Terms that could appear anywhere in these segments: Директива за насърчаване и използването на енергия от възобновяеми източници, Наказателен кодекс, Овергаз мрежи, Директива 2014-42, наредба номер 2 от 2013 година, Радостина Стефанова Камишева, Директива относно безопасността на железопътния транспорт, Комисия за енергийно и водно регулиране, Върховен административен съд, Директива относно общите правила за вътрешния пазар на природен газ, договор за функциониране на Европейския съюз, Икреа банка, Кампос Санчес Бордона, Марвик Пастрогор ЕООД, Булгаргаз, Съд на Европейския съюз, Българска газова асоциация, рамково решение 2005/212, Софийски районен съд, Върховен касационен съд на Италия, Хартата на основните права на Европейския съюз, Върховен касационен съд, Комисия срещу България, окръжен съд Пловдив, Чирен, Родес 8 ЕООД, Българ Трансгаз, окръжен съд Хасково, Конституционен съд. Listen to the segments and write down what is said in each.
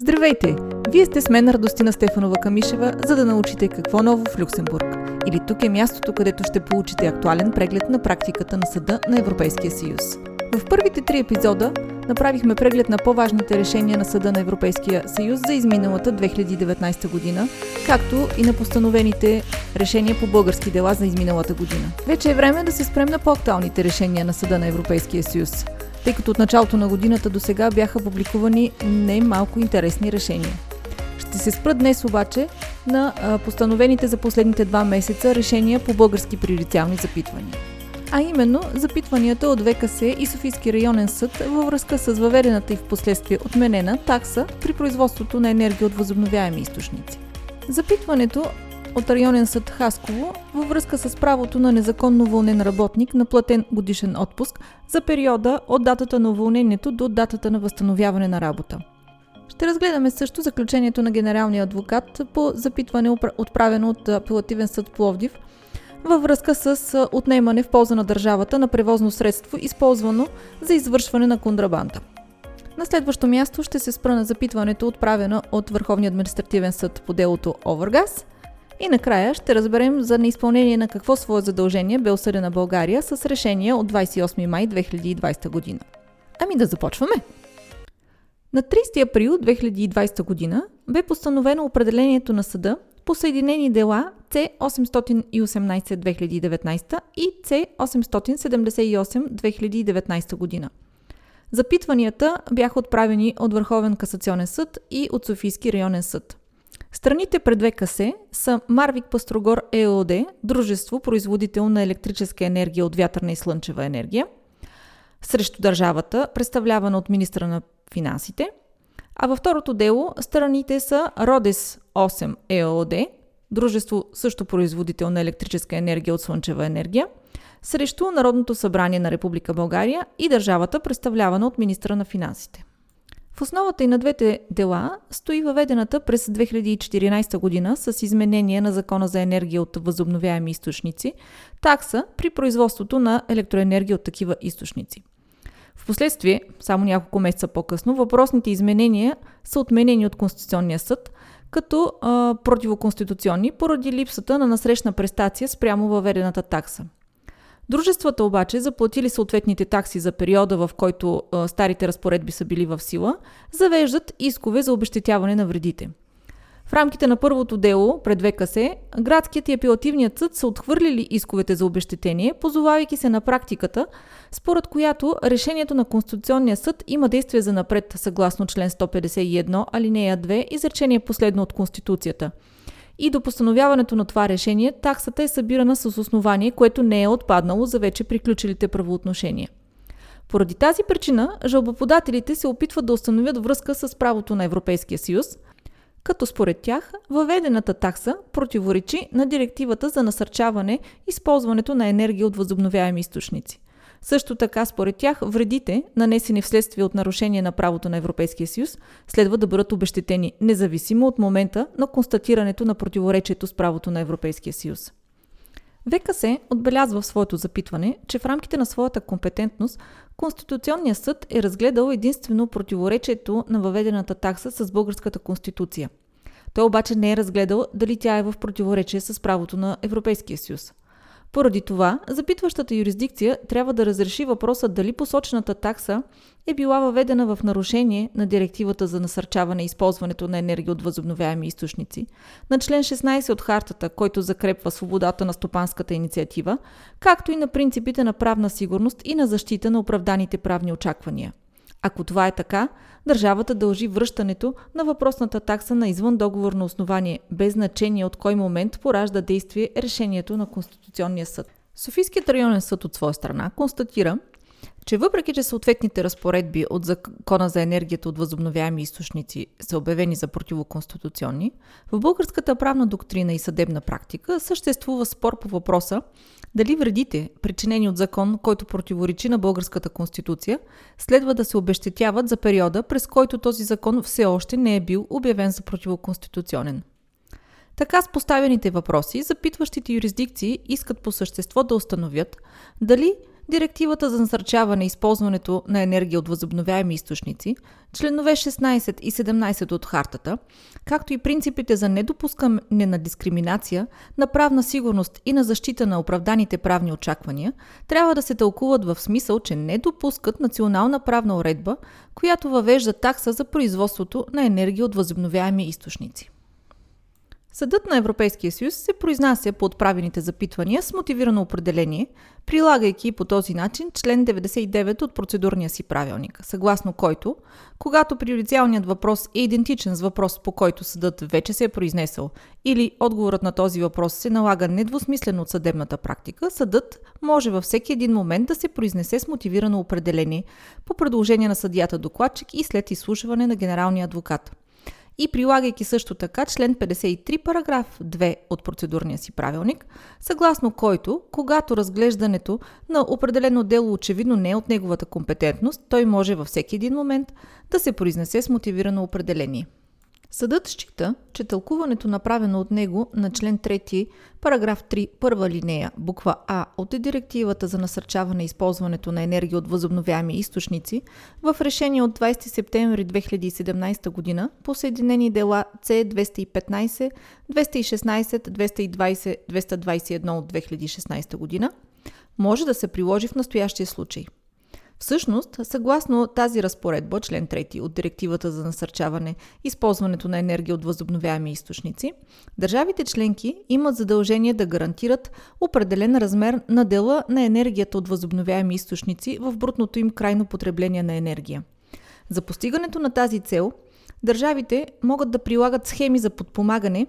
Здравейте! Вие сте с мен, Радостина Стефанова Камишева, за да научите какво ново в Люксембург. Или тук е мястото, където ще получите актуален преглед на практиката на Съда на Европейския съюз. В първите 3 епизода направихме преглед на по-важните решения на Съда на Европейския съюз за изминалата 2019 година, както и на постановените решения по български дела за изминалата година. Вече е време да се спрем на по-актуалните решения на Съда на Европейския съюз, тъй като от началото на годината до сега бяха публикувани не малко интересни решения. Ще се спра днес обаче на постановените за последните 2 месеца решения по български приорициални запитвания. А именно запитванията от ВКС и Софийски районен съд във връзка с въведената и в последствие отменена такса при производството на енергия от възобновяеми източници. Запитването от районен съд Хасково във връзка с правото на незаконно уволнен работник на платен годишен отпуск за периода от датата на уволнението до датата на възстановяване на работа. Ще разгледаме също заключението на генералния адвокат по запитване, отправено от апелативен съд Пловдив, във връзка с отнемане в полза на държавата на превозно средство, използвано за извършване на контрабанда. На следващо място ще се спра на запитването, отправено от Върховния административен съд по делото Овергаз. И накрая ще разберем за неизпълнение на какво свое задължение бе осъдена България с решение от 28 май 2020 година. Ами да започваме! На 30 април 2020 година бе постановено определението на съда по съединени дела C-818-2019 и C-878-2019 година. Запитванията бяха отправени от Върховен касационен съд и от Софийски районен съд. Страните пред ВКС са Марвик Пастрогор ЕООД, дружество, производител на електрическа енергия от вятърна и слънчева енергия, срещу държавата, представлявана от министра на финансите, а във второто дело страните са Родес 8 ЕООД, дружество също производител на електрическа енергия от слънчева енергия, срещу Народното събрание на Република България и държавата, представлявана от министра на финансите. В основата и на двете дела стои въведената през 2014 година с изменение на Закона за енергия от възобновяеми източници такса при производството на електроенергия от такива източници. Впоследствие, само няколко месеца по-късно, въпросните изменения са отменени от Конституционния съд като противоконституционни поради липсата на насрещна престация спрямо въведената такса. Дружествата обаче заплатили съответните такси за периода, в който старите разпоредби са били в сила, завеждат искове за обезщетяване на вредите. В рамките на първото дело пред ВКС, градският и апелативният съд са отхвърлили исковете за обезщетение, позовавайки се на практиката, според която решението на Конституционния съд има действие за напред, съгласно член 151, алинея 2, изречение последно от Конституцията. И до постановяването на това решение таксата е събирана с основание, което не е отпаднало за вече приключилите правоотношения. Поради тази причина, жалбоподателите се опитват да установят връзка с правото на Европейския съюз, като според тях въведената такса противоречи на Директивата за насърчаване и използването на енергия от възобновяеми източници. Също така, според тях, вредите, нанесени вследствие от нарушение на правото на Европейския съюз, следва да бъдат обезщетени, независимо от момента на констатирането на противоречието с правото на Европейския съюз. ВКС отбелязва в своето запитване, че в рамките на своята компетентност Конституционният съд е разгледал единствено противоречието на въведената такса с българската конституция. Той обаче не е разгледал дали тя е в противоречие с правото на Европейския съюз. Поради това, запитващата юрисдикция трябва да разреши въпроса дали посочената такса е била въведена в нарушение на Директивата за насърчаване и използването на енергия от възобновяеми източници, на член 16 от Хартата, който закрепва свободата на стопанската инициатива, както и на принципите на правна сигурност и на защита на оправданите правни очаквания. Ако това е така, държавата дължи връщането на въпросната такса на извън договорно основание, без значение от кой момент поражда действие решението на Конституционния съд. Софийският районен съд от своя страна констатира, че въпреки че съответните разпоредби от Закона за енергията от възобновяеми източници са обявени за противоконституционни, в българската правна доктрина и съдебна практика съществува спор по въпроса дали вредите, причинени от закон, който противоречи на българската конституция, следва да се обезщетяват за периода, през който този закон все още не е бил обявен за противоконституционен. Така с поставените въпроси, запитващите юрисдикции искат по същество да установят дали Директивата за насърчаване и използването на енергия от възобновяеми източници, членове 16 и 17 от Хартата, както и принципите за недопускане на дискриминация, на правна сигурност и на защита на оправданите правни очаквания, трябва да се тълкуват в смисъл, че не допускат национална правна уредба, която въвежда такса за производството на енергия от възобновяеми източници. Съдът на Европейския съюз се произнася по отправените запитвания с мотивирано определение, прилагайки по този начин член 99 от процедурния си правилник, съгласно който, когато приоритетният въпрос е идентичен с въпрос, по който съдът вече се е произнесъл, или отговорът на този въпрос се налага недвусмислено от съдебната практика, съдът може във всеки един момент да се произнесе с мотивирано определение по предложение на съдията-докладчик и след изслушване на генералния адвокат. И прилагайки също така член 53 параграф 2 от процедурния си правилник, съгласно който, когато разглеждането на определено дело очевидно не е от неговата компетентност, той може във всеки един момент да се произнесе с мотивирано определение. Съдът счита, че тълкуването направено от него на член 3, параграф 3, първа линея, буква А от Директивата за насърчаване и използването на енергия от възобновяеми източници в решение от 20 септември 2017 година по съединени дела C215, 216, 220, 221 от 2016 година, може да се приложи в настоящия случай. Всъщност, съгласно тази разпоредба, член 3 от Директивата за насърчаване и използването на енергия от възобновяеми източници, държавите членки имат задължение да гарантират определен размер на дела на енергията от възобновяеми източници в брутното им крайно потребление на енергия. За постигането на тази цел, държавите могат да прилагат схеми за подпомагане,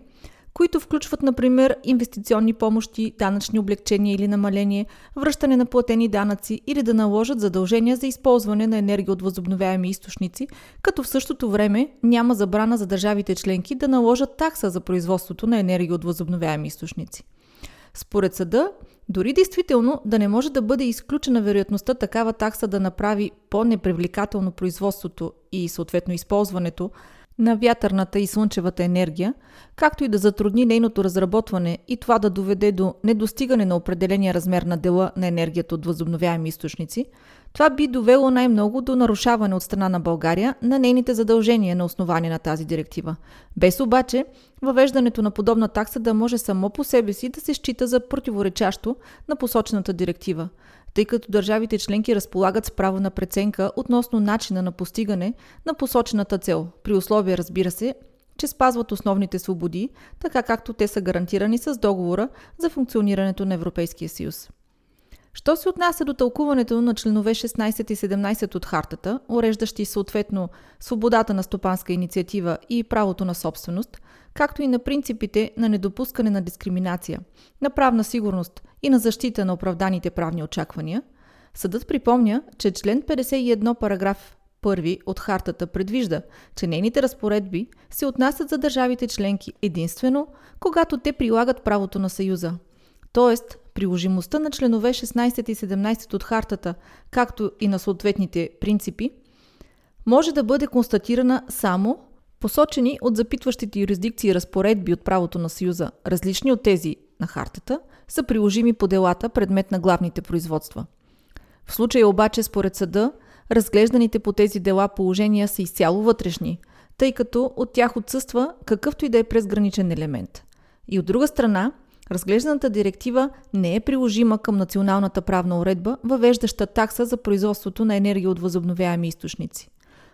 които включват, например, инвестиционни помощи, данъчни облекчения или намаление, връщане на платени данъци или да наложат задължения за използване на енергия от възобновяеми източници, като в същото време няма забрана за държавите членки да наложат такса за производството на енергия от възобновяеми източници. Според съда, дори действително да не може да бъде изключена вероятността такава такса да направи по-непривлекателно производството и съответно използването на вятърната и слънчевата енергия, както и да затрудни нейното разработване и това да доведе до недостигане на определения размер на дела на енергията от възобновяеми източници, това би довело най-много до нарушаване от страна на България на нейните задължения на основание на тази директива. Без обаче, въвеждането на подобна такса да може само по себе си да се счита за противоречащо на посочената директива, тъй като държавите членки разполагат с право на преценка относно начина на постигане на посочената цел, при условие, разбира се, че спазват основните свободи, така както те са гарантирани с договора за функционирането на Европейския съюз. Що се отнася до тълкуването на членове 16 и 17 от Хартата, уреждащи съответно свободата на стопанска инициатива и правото на собственост, както и на принципите на недопускане на дискриминация, на правна сигурност и на защита на оправданите правни очаквания, съдът припомня, че член 51 параграф 1 от Хартата предвижда, че нейните разпоредби се отнасят за държавите членки единствено, когато те прилагат правото на Съюза. Тоест, приложимостта на членове 16 и 17 от Хартата, както и на съответните принципи, може да бъде констатирана само посочени от запитващите юрисдикции разпоредби от правото на Съюза, различни от тези на Хартата, са приложими по делата предмет на главните производства. В случая обаче, според съда, разглежданите по тези дела положения са изцяло вътрешни, тъй като от тях отсъства какъвто и да е презграничен елемент. И от друга страна, разглежданата директива не е приложима към националната правна уредба, въвеждаща такса за производството на енергия от възобновяеми източници.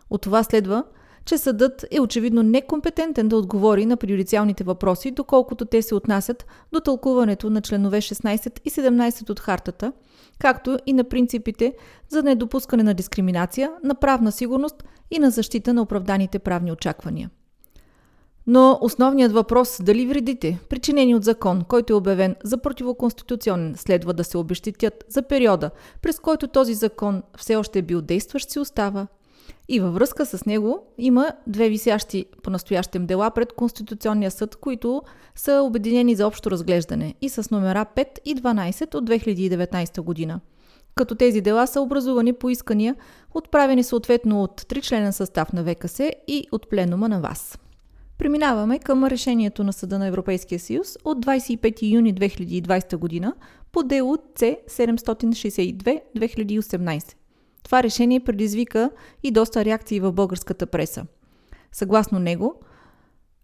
От това следва, че съдът е очевидно некомпетентен да отговори на преюдициалните въпроси, доколкото те се отнасят до тълкуването на членове 16 и 17 от Хартата, както и на принципите за недопускане на дискриминация, на правна сигурност и на защита на оправданите правни очаквания. Но основният въпрос дали вредите, причинени от закон, който е обявен за противоконституционен, следва да се обезщитят за периода, през който този закон все още е бил действащ, си остава. И във връзка с него има две висящи по-настоящем дела пред Конституционния съд, които са обединени за общо разглеждане и с номера 5 и 12 от 2019 година. Като тези дела са образувани по искания, отправени съответно от тричленен състав на ВКС и от пленума на ВАС. Преминаваме към решението на Съда на Европейския съюз от 25 юни 2020 година по дело C-762/2018. Това решение предизвика и доста реакции в българската преса. Съгласно него,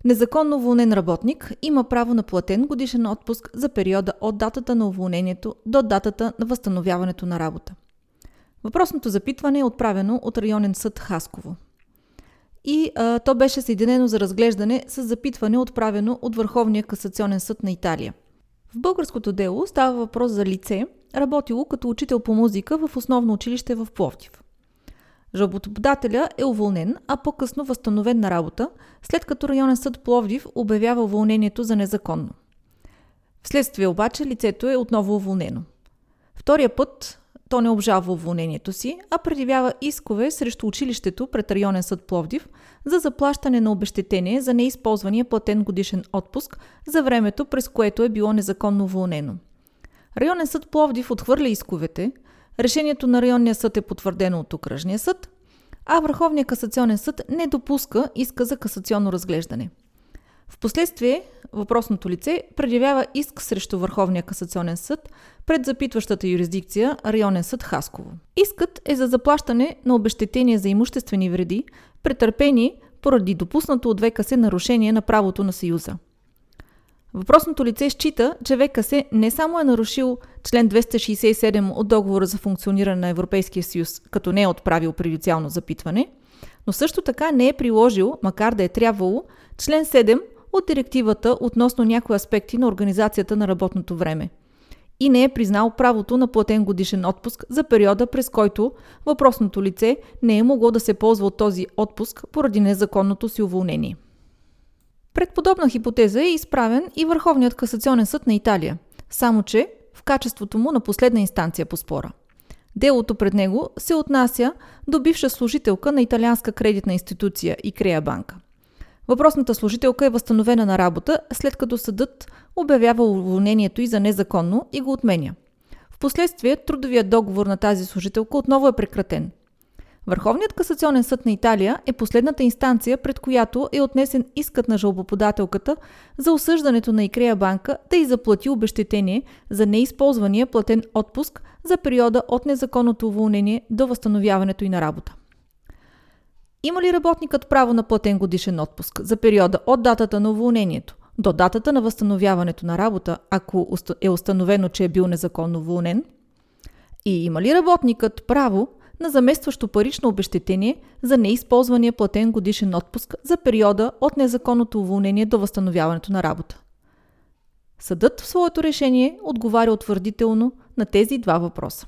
незаконно уволнен работник има право на платен годишен отпуск за периода от датата на уволнението до датата на възстановяването на работа. Въпросното запитване е отправено от районен съд Хасково. И то беше съединено за разглеждане с запитване, отправено от Върховния касационен съд на Италия. В българското дело става въпрос за лице, работило като учител по музика в основно училище в Пловдив. Жалбоподателя е уволнен, а по-късно възстановен на работа, след като районен съд Пловдив обявява уволнението за незаконно. Вследствие обаче лицето е отново уволнено. Втория път то не обжалва уволнението си, а предявява искове срещу училището пред районен съд Пловдив за заплащане на обезщетение за неизползвания платен годишен отпуск за времето, през което е било незаконно уволнено. Районен съд Пловдив отхвърля исковете, решението на районния съд е потвърдено от окръжния съд, а Върховният касационен съд не допуска иска за касационно разглеждане. Впоследствие въпросното лице предявява иск срещу Върховния касационен съд пред запитващата юрисдикция районен съд Хасково. Искът е за заплащане на обезщетение за имуществени вреди, претърпени поради допуснато от ВКС нарушение на правото на Съюза. Въпросното лице счита, че ВКС не само е нарушил член 267 от договора за функциониране на Европейския съюз, като не е отправил преюдициално запитване, но също така не е приложил, макар да е трябвало, член 7 от директивата относно някои аспекти на организацията на работното време и не е признал правото на платен годишен отпуск за периода, през който въпросното лице не е могло да се ползва от този отпуск поради незаконното си уволнение. Пред подобна хипотеза е изправен и Върховният касационен съд на Италия, само че в качеството му на последна инстанция по спора. Делото пред него се отнася до бивша служителка на италианска кредитна институция Икреа банка. Въпросната служителка е възстановена на работа, след като съдът обявява уволнението й за незаконно и го отменя. Впоследствие трудовият договор на тази служителка отново е прекратен. Върховният касационен съд на Италия е последната инстанция, пред която е отнесен искът на жалбоподателката за осъждането на Икреа банка да й заплати обезщетение за неизползвания платен отпуск за периода от незаконното уволнение до възстановяването й на работа. Има ли работникът право на платен годишен отпуск за периода от датата на уволнението до датата на възстановяването на работа, ако е установено, че е бил незаконно уволнен? И има ли работникът право на заместващо парично обезщетение за неизползвания платен годишен отпуск за периода от незаконното уволнение до възстановяването на работа? Съдът в своето решение отговаря утвърдително на тези два въпроса.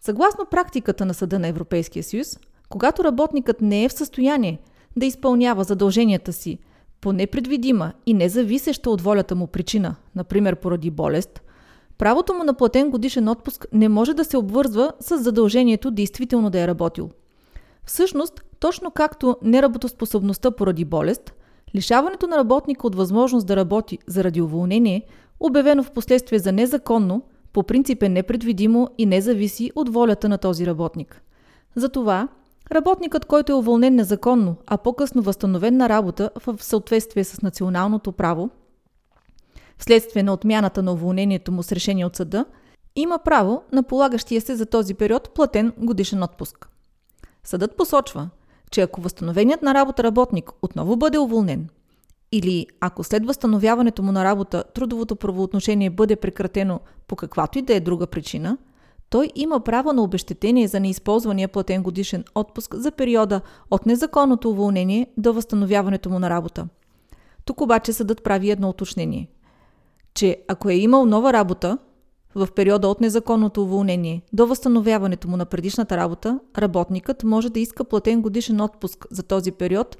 Съгласно практиката на Съда на Европейския съюз, когато работникът не е в състояние да изпълнява задълженията си по непредвидима и независеща от волята му причина, например поради болест, правото му на платен годишен отпуск не може да се обвързва с задължението действително да е работил. Всъщност, точно както неработоспособността поради болест, лишаването на работника от възможност да работи заради уволнение, обявено в последствие за незаконно, по принцип е непредвидимо и не зависи от волята на този работник. Затова, работникът, който е уволнен незаконно, а по-късно възстановен на работа в съответствие с националното право, вследствие на отмяната на уволнението му с решение от съда, има право на полагащия се за този период платен годишен отпуск. Съдът посочва, че ако възстановеният на работа работник отново бъде уволнен или ако след възстановяването му на работа трудовото правоотношение бъде прекратено по каквато и да е друга причина, той има право на обезщетение за неизползвания платен годишен отпуск за периода от незаконното уволнение до възстановяването му на работа. Тук обаче съдът прави едно уточнение, че ако е имал нова работа в периода от незаконното уволнение до възстановяването му на предишната работа, работникът може да иска платен годишен отпуск за този период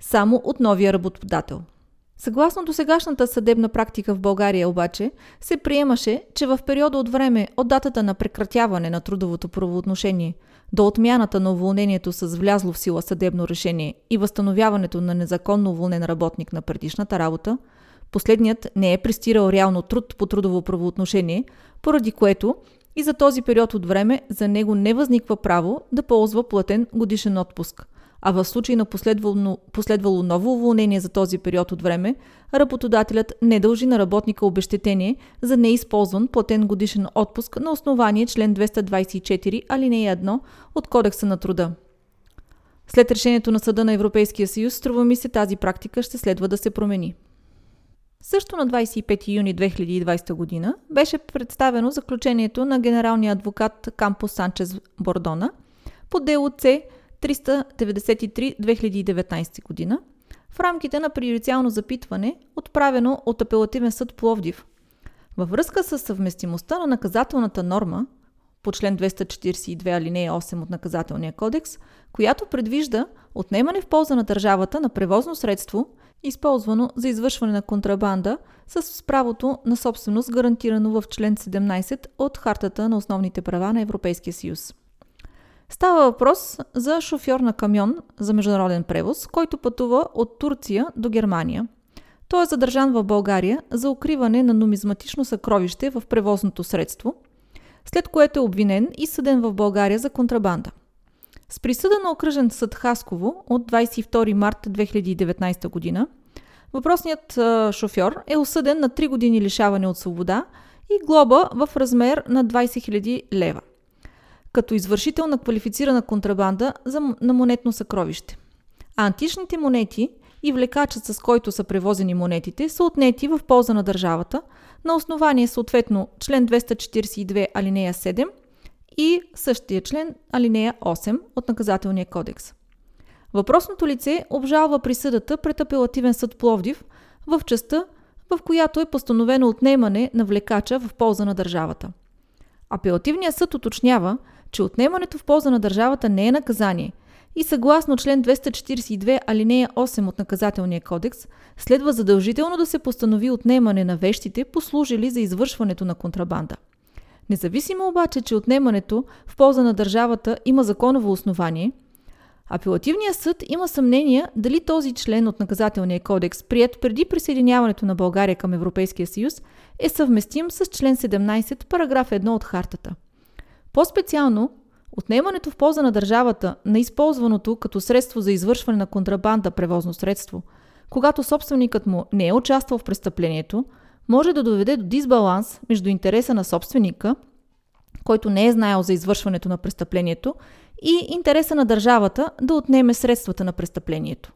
само от новия работодател. Съгласно досегашната съдебна практика в България обаче, се приемаше, че в периода от време от датата на прекратяване на трудовото правоотношение до отмяната на уволнението с влязло в сила съдебно решение и възстановяването на незаконно уволнен работник на предишната работа, последният не е престирал реално труд по трудово правоотношение, поради което и за този период от време за него не възниква право да ползва платен годишен отпуск, а в случай на последвало ново уволнение за този период от време, работодателят не дължи на работника обезщетение за неизползван платен годишен отпуск на основание член 224 алинея 1 от Кодекса на труда. След решението на Съда на Европейския съюз, струва ми се, тази практика ще следва да се промени. Също на 25 юни 2020 година беше представено заключението на генералния адвокат Кампос Санчес Бордона по дело C-393/2019 година в рамките на преюдициално запитване, отправено от Апелативен съд Пловдив. Във връзка с съвместимостта на наказателната норма по член 242 алинея 8 от Наказателния кодекс, която предвижда отнемане в полза на държавата на превозно средство, използвано за извършване на контрабанда, с правото на собственост, гарантирано в член 17 от Хартата на основните права на Европейския съюз. Става въпрос за шофьор на камион за международен превоз, който пътува от Турция до Германия. Той е задържан в България за укриване на нумизматично съкровище в превозното средство, след което е обвинен и съден в България за контрабанда. С присъда на окръжен съд Хасково от 22 март 2019 година, въпросният шофьор е осъден на 3 години лишаване от свобода и глоба в размер на 20 000 лева, като извършител на квалифицирана контрабанда на монетно съкровище. А античните монети и влекачът, с който са превозени монетите, са отнети в полза на държавата на основание съответно член 242 алинея 7 и същия член алинея 8 от Наказателния кодекс. Въпросното лице обжалва присъдата пред Апелативен съд Пловдив в частта, в която е постановено отнемане на влекача в полза на държавата. Апелативният съд уточнява, че отнемането в полза на държавата не е наказание и съгласно член 242 алинея 8 от Наказателния кодекс следва задължително да се постанови отнемане на вещите, послужили за извършването на контрабанда. Независимо обаче, че отнемането в полза на държавата има законово основание, Апелативният съд има съмнение дали този член от Наказателния кодекс, приет преди присъединяването на България към Европейския съюз, е съвместим с член 17, параграф 1 от Хартата. По-специално, отнемането в полза на държавата на използваното като средство за извършване на контрабанда превозно средство, когато собственикът му не е участвал в престъплението, може да доведе до дисбаланс между интереса на собственика, който не е знаел за извършването на престъплението, и интереса на държавата да отнеме средствата на престъплението.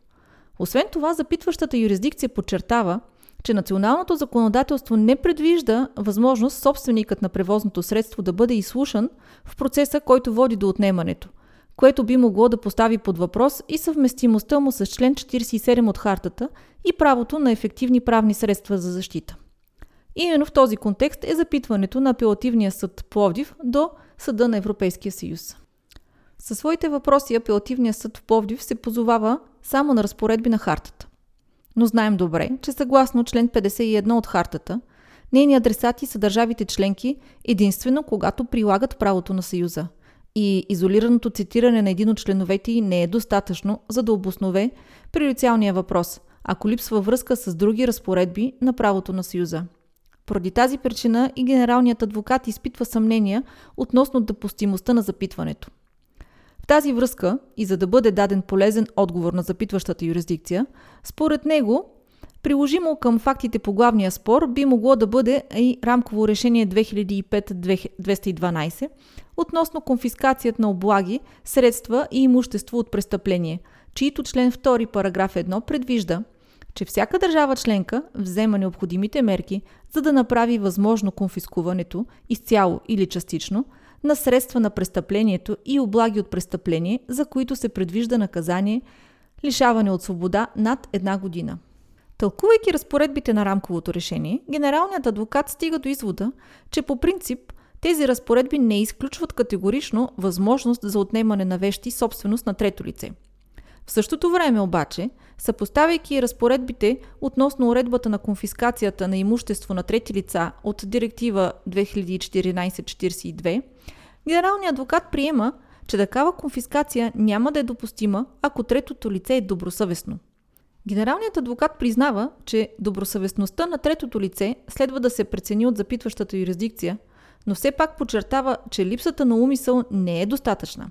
Освен това, запитващата юрисдикция подчертава, че националното законодателство не предвижда възможност собственикът на превозното средство да бъде изслушан в процеса, който води до отнемането, което би могло да постави под въпрос и съвместимостта му с член 47 от Хартата и правото на ефективни правни средства за защита. Именно в този контекст е запитването на Апелативния съд Пловдив до Съда на Европейския съюз. Със своите въпроси Апелативният съд в Пловдив се позовава само на разпоредби на Хартата. Но знаем добре, че съгласно член 51 от Хартата, нейни адресати са държавите членки единствено когато прилагат правото на Съюза. И изолираното цитиране на един от членовете й не е достатъчно, за да обоснове преюдициалния въпрос, ако липсва връзка с други разпоредби на правото на Съюза. Поради тази причина и генералният адвокат изпитва съмнения относно допустимостта на запитването. В тази връзка и за да бъде даден полезен отговор на запитващата юрисдикция, според него, приложимо към фактите по главния спор би могло да бъде и рамково решение 2005/212 относно конфискацията на облаги, средства и имущество от престъпление, чието член 2 параграф 1 предвижда, че всяка държава членка взема необходимите мерки, за да направи възможно конфискуването изцяло или частично на средства на престъплението и облаги от престъпление, за които се предвижда наказание лишаване от свобода над 1 година. Тълкувайки разпоредбите на рамковото решение, генералният адвокат стига до извода, че по принцип тези разпоредби не изключват категорично възможност за отнемане на вещи собственост на трето лице. В същото време обаче, съпоставяйки разпоредбите относно уредбата на конфискацията на имущество на трети лица от Директива 2014-42, генералният адвокат приема, че такава конфискация няма да е допустима, ако третото лице е добросъвестно. Генералният адвокат признава, че добросъвестността на третото лице следва да се прецени от запитващата юрисдикция, но все пак подчертава, че липсата на умисъл не е достатъчна.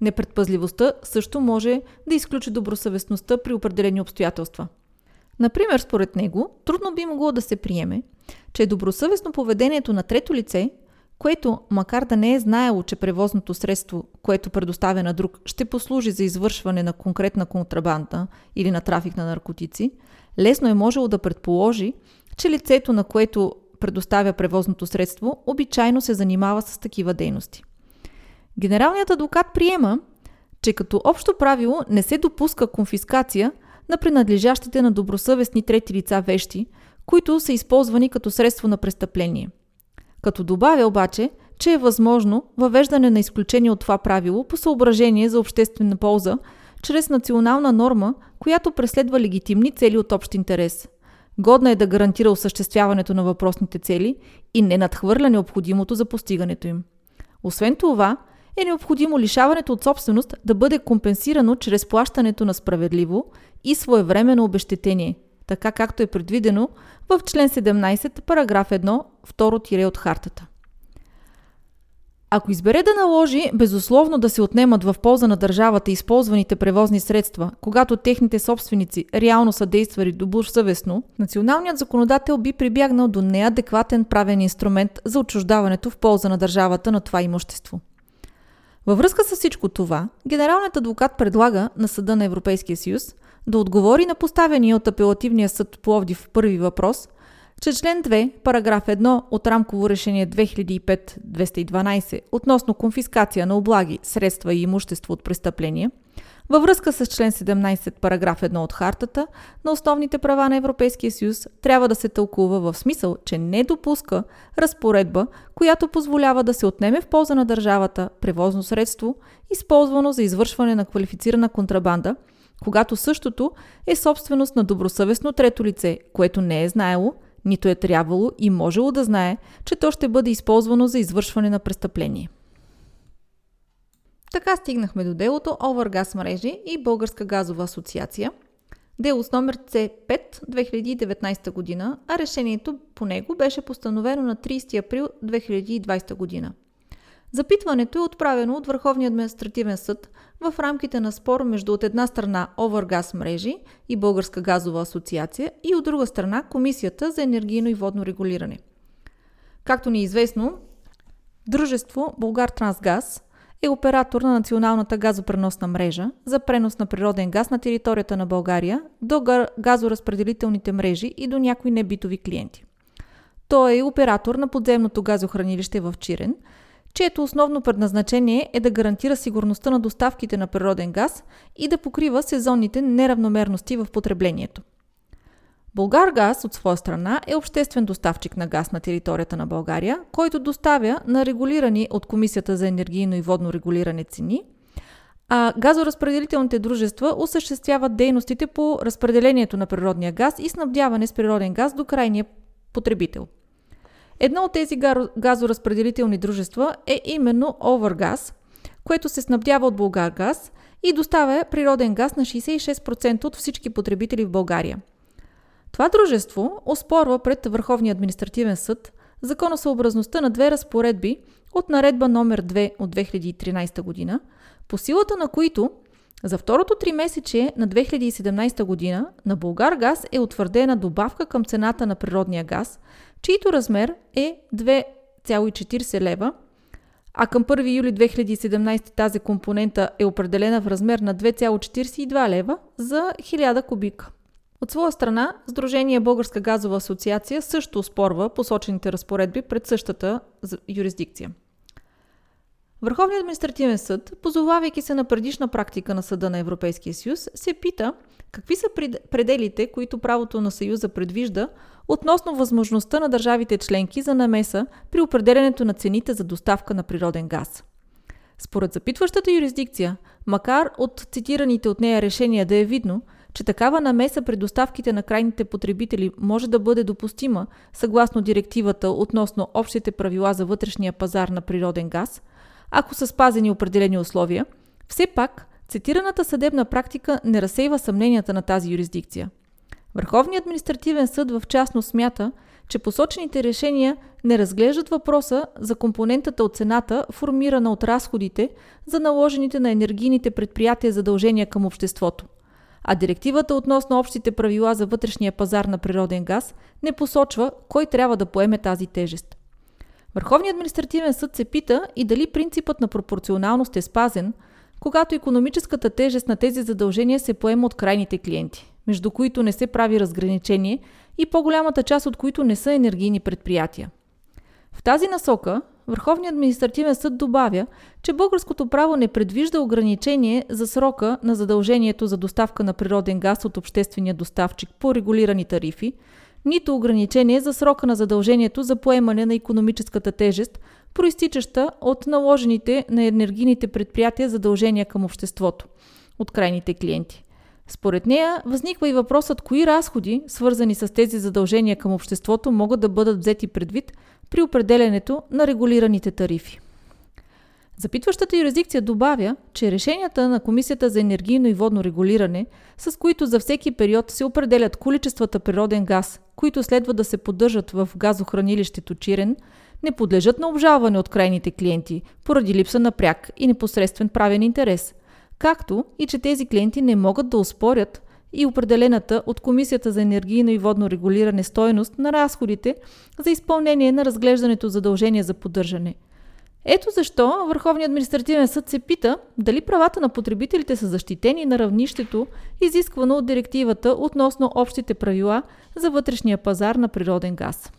Непредпазливостта също може да изключи добросъвестността при определени обстоятелства. Например, според него, трудно би могло да се приеме, че е добросъвестно поведението на трето лице, което, макар да не е знаело, че превозното средство, което предоставя на друг, ще послужи за извършване на конкретна контрабанда или на трафик на наркотици, лесно е можело да предположи, че лицето, на което предоставя превозното средство, обичайно се занимава с такива дейности. Генералният адвокат приема, че като общо правило не се допуска конфискация на принадлежащите на добросъвестни трети лица вещи, които са използвани като средство на престъпление. Като добавя обаче, че е възможно въвеждане на изключение от това правило по съображение за обществена полза чрез национална норма, която преследва легитимни цели от общ интерес. Годна е да гарантира осъществяването на въпросните цели и не надхвърля необходимото за постигането им. Освен това, е необходимо лишаването от собственост да бъде компенсирано чрез плащането на справедливо и своевременно обезщетение, така както е предвидено в член 17, параграф 1, 2 от Хартата. Ако избере да наложи безусловно да се отнемат в полза на държавата използваните превозни средства, когато техните собственици реално са действали добросъвестно, националният законодател би прибягнал до неадекватен правен инструмент за отчуждаването в полза на държавата на това имущество. Във връзка с всичко това, генералният адвокат предлага на Съда на Европейския съюз да отговори на поставения от апелативния съд Пловдив първи въпрос, че член 2, параграф 1 от рамково решение 2005/212 относно конфискация на облаги, средства и имущество от престъпления, във връзка с член 17, параграф 1 от Хартата на основните права на Европейския съюз, трябва да се тълкува в смисъл, че не допуска разпоредба, която позволява да се отнеме в полза на държавата превозно средство, използвано за извършване на квалифицирана контрабанда, когато същото е собственост на добросъвестно трето лице, което не е знаело, нито е трябвало и можело да знае, че то ще бъде използвано за извършване на престъпление. Така стигнахме до делото Овергаз мрежи и Българска газова асоциация, дело с номер C5/2019 година, а решението по него беше постановено на 30 април 2020 година. Запитването е отправено от Върховния административен съд в рамките на спор между от една страна Овергаз мрежи и Българска газова асоциация и от друга страна Комисията за енергийно и водно регулиране. Както ни е известно, дружество Българ Трансгаз е оператор на националната газопреносна мрежа за пренос на природен газ на територията на България до газоразпределителните мрежи и до някои небитови клиенти. Той е оператор на подземното газохранилище в Чирен, чието основно предназначение е да гарантира сигурността на доставките на природен газ и да покрива сезонните неравномерности в потреблението. Булгаргаз, от своя страна, е обществен доставчик на газ на територията на България, който доставя на регулирани от Комисията за енергийно и водно регулиране цени, а газоразпределителните дружества осъществяват дейностите по разпределението на природния газ и снабдяване с природен газ до крайния потребител. Едно от тези газоразпределителни дружества е именно Овергаз, което се снабдява от Булгаргаз и доставя природен газ на 66% от всички потребители в България. Това дружество оспорва пред Върховния административен съд законосъобразността на две разпоредби от наредба номер 2 от 2013 година, по силата на които за второто 3-месечие на 2017 година на Булгаргаз е утвърдена добавка към цената на природния газ, чийто размер е 2,40 лева, а към 1 юли 2017 тази компонента е определена в размер на 2,42 лева за 1000 кубика. От своя страна, Сдружение Българска газова асоциация също оспорва посочените разпоредби пред същата юрисдикция. Върховният административен съд, позовавайки се на предишна практика на Съда на Европейския съюз, се пита какви са пределите, които правото на Съюза предвижда относно възможността на държавите членки за намеса при определянето на цените за доставка на природен газ. Според запитващата юрисдикция, макар от цитираните от нея решения да е видно, че такава намеса при доставките на крайните потребители може да бъде допустима съгласно директивата относно общите правила за вътрешния пазар на природен газ, ако са спазени определени условия, все пак цитираната съдебна практика не разсейва съмненията на тази юрисдикция. Върховният административен съд в частност смята, че посочените решения не разглеждат въпроса за компонентата от цената, формирана от разходите за наложените на енергийните предприятия задължения към обществото. А директивата относно общите правила за вътрешния пазар на природен газ не посочва кой трябва да поеме тази тежест. Върховният административен съд се пита и дали принципът на пропорционалност е спазен, когато икономическата тежест на тези задължения се поема от крайните клиенти, между които не се прави разграничение и по-голямата част от които не са енергийни предприятия. В тази насока Върховният административен съд добавя, че българското право не предвижда ограничение за срока на задължението за доставка на природен газ от обществения доставчик по регулирани тарифи, нито ограничение за срока на задължението за поемане на икономическата тежест, произтичаща от наложените на енергийните предприятия задължения към обществото от крайните клиенти. Според нея възниква и въпросът кои разходи, свързани с тези задължения към обществото, могат да бъдат взети предвид при определянето на регулираните тарифи. Запитващата юрисдикция добавя, че решенията на Комисията за енергийно и водно регулиране, с които за всеки период се определят количествата природен газ, които следва да се поддържат в газохранилището Чирен, не подлежат на обжалване от крайните клиенти поради липса на пряк и непосредствен правен интерес, както и че тези клиенти не могат да оспорят и определената от Комисията за енергийно и водно регулиране стойност на разходите за изпълнение на разглеждането задължение за поддържане. Ето защо Върховният административен съд се пита дали правата на потребителите са защитени на равнището, изисквано от директивата относно общите правила за вътрешния пазар на природен газ.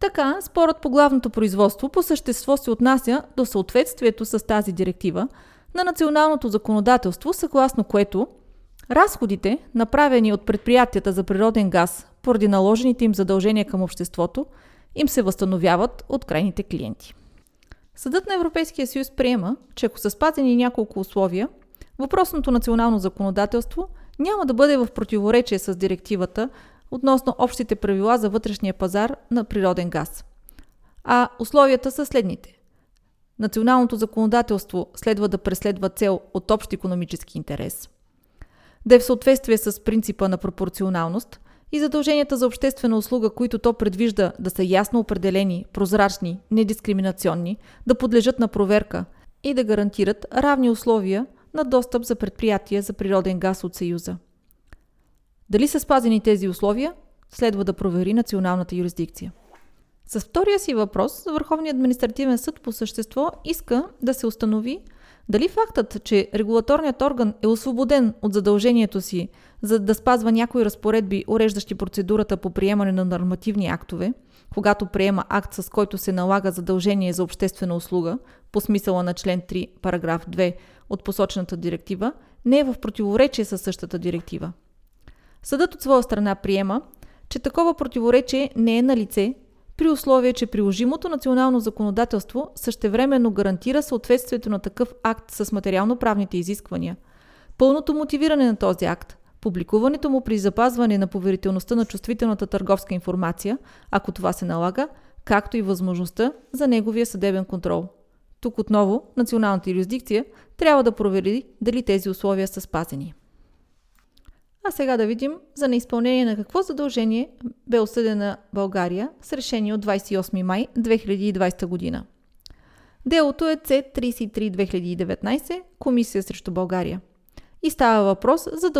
Така, спорът по главното производство по същество се отнася до съответствието с тази директива на националното законодателство, съгласно което разходите, направени от предприятията за природен газ поради наложените им задължения към обществото, им се възстановяват от крайните клиенти. Съдът на Европейския съюз приема, че ако са спазени няколко условия, въпросното национално законодателство няма да бъде в противоречие с директивата относно общите правила за вътрешния пазар на природен газ. А условията са следните. Националното законодателство следва да преследва цел от общ икономически интерес, да е в съответствие с принципа на пропорционалност и задълженията за обществена услуга, които то предвижда да са ясно определени, прозрачни, недискриминационни, да подлежат на проверка и да гарантират равни условия на достъп за предприятия за природен газ от Съюза. Дали са спазени тези условия, следва да провери националната юрисдикция. С втория си въпрос, Върховният административен съд по същество иска да се установи дали фактът, че регулаторният орган е освободен от задължението си за да спазва някои разпоредби, уреждащи процедурата по приемане на нормативни актове, когато приема акт, с който се налага задължение за обществена услуга, по смисъла на член 3, параграф 2 от посочената директива, не е в противоречие със същата директива. Съдът от своя страна приема, че такова противоречие не е налице, при условие, че приложимото национално законодателство същевременно гарантира съответствието на такъв акт с материално-правните изисквания, пълното мотивиране на този акт, публикуването му при запазване на поверителността на чувствителната търговска информация, ако това се налага, както и възможността за неговия съдебен контрол. Тук отново националната юрисдикция трябва да провери дали тези условия са спазени. А сега да видим за неизпълнение на какво задължение бе осъдена България с решение от 28 май 2020 година. Делото е C-33-2019, Комисия срещу България. И става въпрос за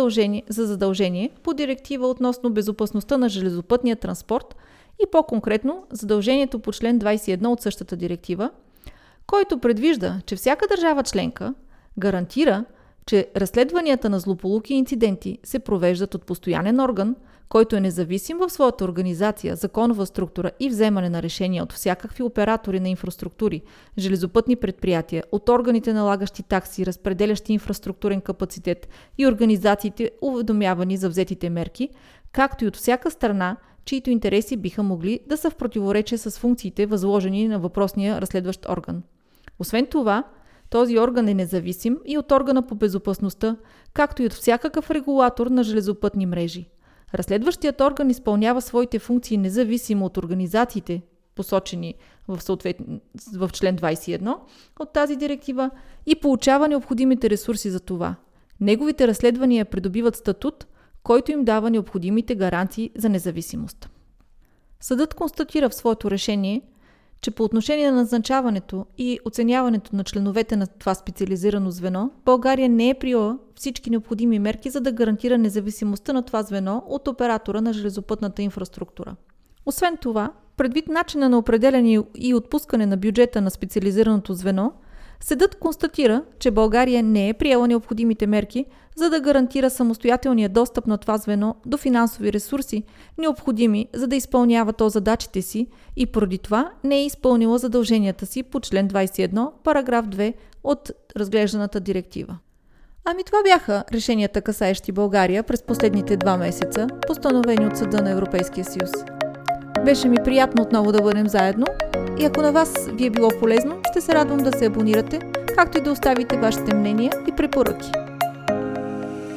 задължение по директива относно безопасността на железопътния транспорт и по-конкретно задължението по член 21 от същата директива, който предвижда, че всяка държава членка гарантира, че разследванията на злополуки и инциденти се провеждат от постоянен орган, който е независим в своята организация, законова структура и вземане на решения от всякакви оператори на инфраструктури, железопътни предприятия, от органите налагащи такси, разпределящи инфраструктурен капацитет и организациите, уведомявани за взетите мерки, както и от всяка страна, чието интереси биха могли да са в противоречие с функциите, възложени на въпросния разследващ орган. Освен това, този орган е независим и от органа по безопасността, както и от всякакъв регулатор на железопътни мрежи. Разследващият орган изпълнява своите функции независимо от организациите, посочени в член 21 от тази директива, и получава необходимите ресурси за това. Неговите разследвания придобиват статут, който им дава необходимите гаранции за независимост. Съдът констатира в своето решение, че по отношение на назначаването и оценяването на членовете на това специализирано звено, България не е приела всички необходими мерки, за да гарантира независимостта на това звено от оператора на железопътната инфраструктура. Освен това, предвид начина на определяне и отпускане на бюджета на специализираното звено, съдът констатира, че България не е приела необходимите мерки, за да гарантира самостоятелния достъп на това звено до финансови ресурси, необходими за да изпълнява то задачите си, и поради това не е изпълнила задълженията си по член 21, параграф 2 от разглежданата директива. Ами това бяха решенията, касаещи България през последните 2 месеца, постановени от Съда на Европейския съюз. Беше ми приятно отново да бъдем заедно и ако на вас ви е било полезно, ще се радвам да се абонирате, както и да оставите вашите мнения и препоръки.